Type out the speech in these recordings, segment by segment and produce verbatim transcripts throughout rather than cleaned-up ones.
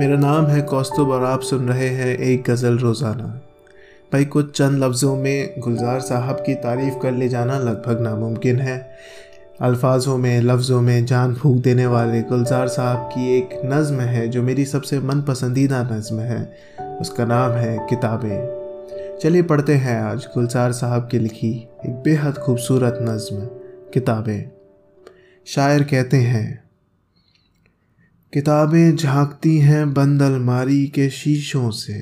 मेरा नाम है कौस्तुभ और आप सुन रहे हैं एक गज़ल रोज़ाना। भाई कुछ चंद लफ्ज़ों में गुलजार साहब की तारीफ़ कर ले जाना लगभग नामुमकिन है। अल्फाजों में लफ्ज़ों में जान फूँक देने वाले गुलजार साहब की एक नज़म है जो मेरी सबसे मन पसंदीदा नज़म है, उसका नाम है किताबें। चलिए पढ़ते हैं आज गुलजार साहब की लिखी एक बेहद खूबसूरत नज़म किताबें। शायर कहते हैं, किताबें झांकती हैं बंद अलमारी के शीशों से,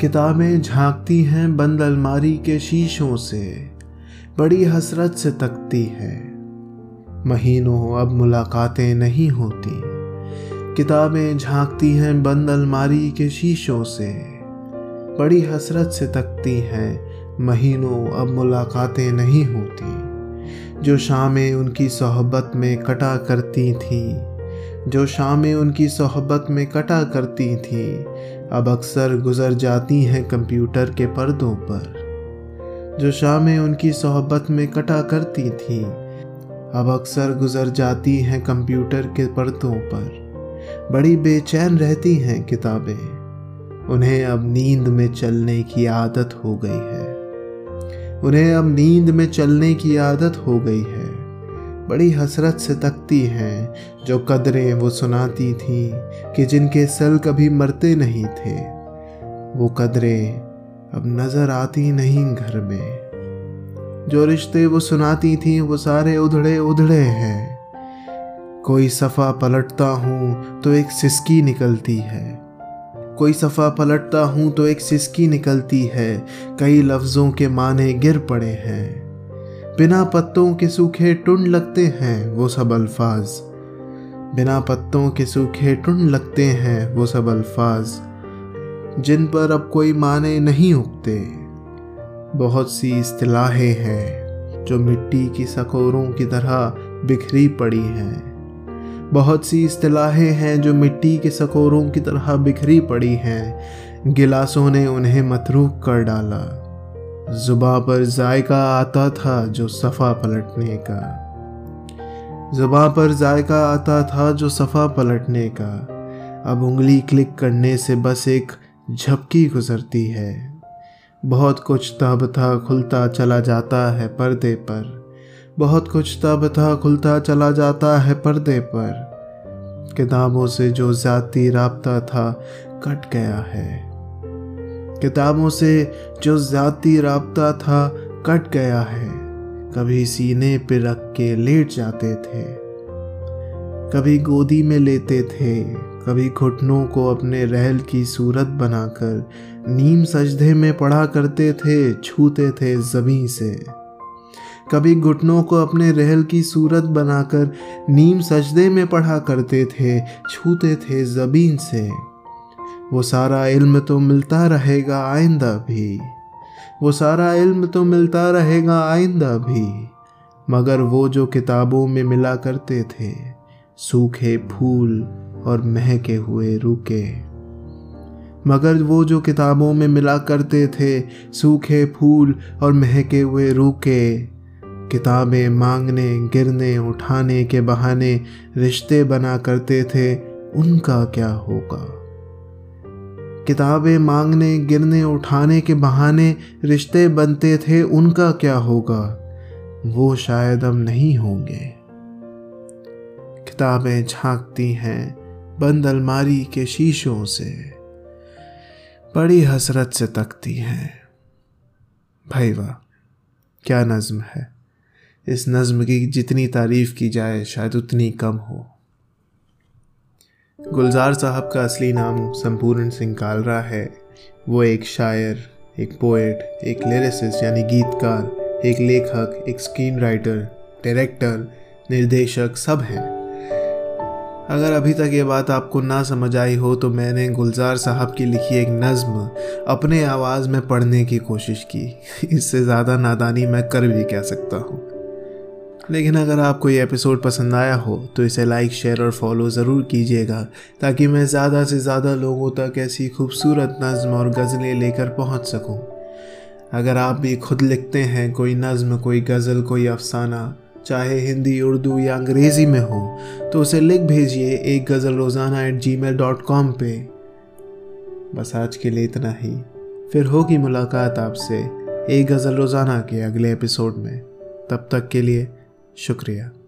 किताबें झांकती हैं बंद अलमारी के शीशों से, बड़ी हसरत से तकती है, महीनों अब मुलाकातें नहीं होती। किताबें झांकती हैं बंद अलमारी के शीशों से, बड़ी हसरत से तकती हैं, महीनों अब मुलाकातें नहीं होती। जो शामें उनकी सोहबत में कटा करती थीं, जो शामें उनकी सोहबत में कटा करती थी, अब अक्सर गुजर जाती हैं कंप्यूटर के पर्दों पर। जो शामें उनकी सोहबत में कटा करती थी, अब अक्सर गुजर जाती हैं कंप्यूटर के पर्दों पर। बड़ी बेचैन रहती हैं किताबें, उन्हें अब नींद में चलने की आदत हो गई है, उन्हें अब नींद में चलने की आदत हो गई है। बड़ी हसरत से तकती हैं जो कदरें वो सुनाती थीं कि जिनके सल कभी मरते नहीं थे, वो कदरें अब नज़र आती नहीं घर में। जो रिश्ते वो सुनाती थीं वो सारे उधड़े उधड़े हैं। कोई सफ़ा पलटता हूँ तो एक सिसकी निकलती है, कोई सफ़ा पलटता हूँ तो एक सिसकी निकलती है, कई लफ्ज़ों के माने गिर पड़े हैं, बिना पत्तों के सूखे टुंड लगते हैं वो सब अल्फाज, बिना पत्तों के सूखे टुंड लगते हैं वो सब अल्फाज, जिन पर अब कोई माने नहीं उगते। बहुत सी इस्तिलाहें हैं जो मिट्टी की सकोरों की तरह बिखरी पड़ी हैं, बहुत सी इस्तिलाहें हैं जो मिट्टी के सकोरों की तरह बिखरी पड़ी हैं। गिलासों ने उन्हें मतरूक कर डाला, जुबां पर जायका आता था जो सफ़ा पलटने का, जुबां पर जायका आता था जो सफ़ा पलटने का, अब उंगली क्लिक करने से बस एक झपकी गुजरती है। बहुत कुछ तब था खुलता चला जाता है पर्दे पर, बहुत कुछ तब था खुलता चला जाता है पर्दे पर, किताबों से जो ज़ाती राब्ता था कट गया है, किताबों से जो ज़ाती राब्ता था कट गया है। कभी सीने पे रख के लेट जाते थे, कभी गोदी में लेते थे, कभी घुटनों को अपने रहल की सूरत बनाकर नीम सजदे में पड़ा करते थे, छूते थे ज़मीं से, कभी घुटनों को अपने रहल की सूरत बनाकर नीम सजदे में पड़ा करते थे, छूते थे ज़मीन से। वो सारा इल्म तो मिलता रहेगा आइंदा भी, वो सारा इल्म तो मिलता रहेगा आइंदा भी, मगर वो जो किताबों में मिला करते थे, सूखे फूल और महके हुए रूके, मगर वो जो किताबों में मिला करते थे, सूखे फूल और महके हुए रूके। किताबें मांगने गिरने उठाने के बहाने रिश्ते बना करते थे, उनका क्या होगा। किताबें मांगने गिरने उठाने के बहाने रिश्ते बनते थे, उनका क्या होगा। वो शायद अब नहीं होंगे। किताबें झांकती हैं बंद अलमारी के शीशों से, बड़ी हसरत से तकती हैं। भाई वाह, क्या नज़्म है। इस नज़्म की जितनी तारीफ़ की जाए शायद उतनी कम हो। गुलजार साहब का असली नाम सम्पूर्ण सिंह कालरा है। वो एक शायर, एक पोएट, एक लिरिसिस्ट यानी गीतकार, एक लेखक, एक स्क्रीन राइटर, डायरेक्टर, निर्देशक सब हैं। अगर अभी तक ये बात आपको ना समझ आई हो तो मैंने गुलजार साहब की लिखी एक नज़्म अपने आवाज़ में पढ़ने की कोशिश की। इससे ज़्यादा नादानी मैं कर भी कह सकता हूँ। लेकिन अगर आपको ये एपिसोड पसंद आया हो तो इसे लाइक, शेयर और फॉलो ज़रूर कीजिएगा, ताकि मैं ज़्यादा से ज़्यादा लोगों तक ऐसी खूबसूरत नज़्म और गज़लें लेकर पहुंच सकूं। अगर आप भी खुद लिखते हैं कोई नज़्म, कोई गज़ल, कोई अफ़साना, चाहे हिंदी, उर्दू या अंग्रेज़ी में हो तो उसे लिख भेजिए एक गज़ल रोज़ाना at Gmail dot com पर। बस आज के लिए इतना ही, फिर होगी मुलाकात आपसे एक गज़ल रोज़ाना के अगले एपिसोड में। तब तक के लिए शुक्रिया।